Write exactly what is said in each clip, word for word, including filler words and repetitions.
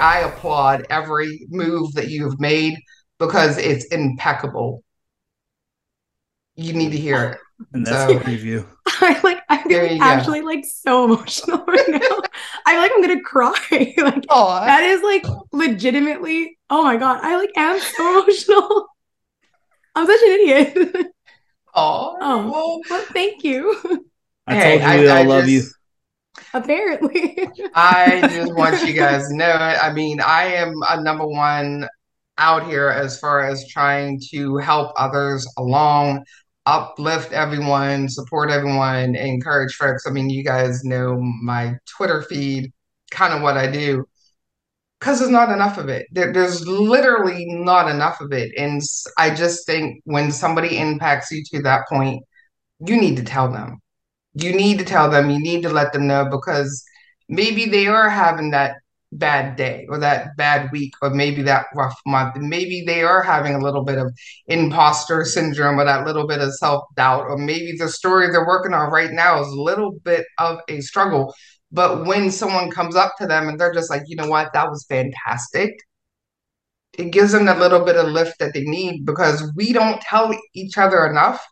I applaud every move that you've made because it's impeccable. You need to hear it. And that's so, the preview. I'm like, I'm getting actually go. like so emotional right now. I feel like I'm gonna cry. Like Aww. That is like legitimately. Oh my god, I like am so emotional. I'm such an idiot. Aww. Oh, well, well, thank you. I told hey, you I, we all I love just, you. Apparently, I just want you guys to know. I mean, I am a number one out here as far as trying to help others along. Uplift everyone, support everyone, encourage folks. I mean, you guys know my Twitter feed, kind of what I do, because there's not enough of it. There, there's literally not enough of it. And I just think when somebody impacts you to that point, you need to tell them. You need to tell them. You need to let them know, because maybe they are having that bad day or that bad week, or maybe that rough month. Maybe they are having a little bit of imposter syndrome or that little bit of self-doubt, or maybe the story they're working on right now is a little bit of a struggle. But when someone comes up to them and they're just like, you know what, that was fantastic, it gives them that little bit of lift that they need, because we don't tell each other enough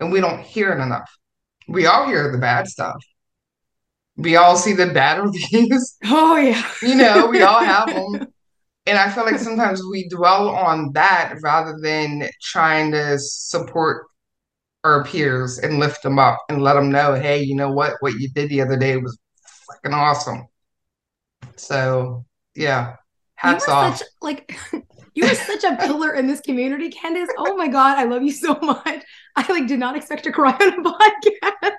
and we don't hear it enough. We all hear the bad stuff. We all see the bad reviews. Oh, yeah. You know, we all have them. And I feel like sometimes we dwell on that rather than trying to support our peers and lift them up and let them know, hey, you know what? What you did the other day was fucking awesome. So, yeah. Hats you were off. Such, like, you were such a pillar in this community, Candace. Oh, my God. I love you so much. I, like, did not expect to cry on a podcast.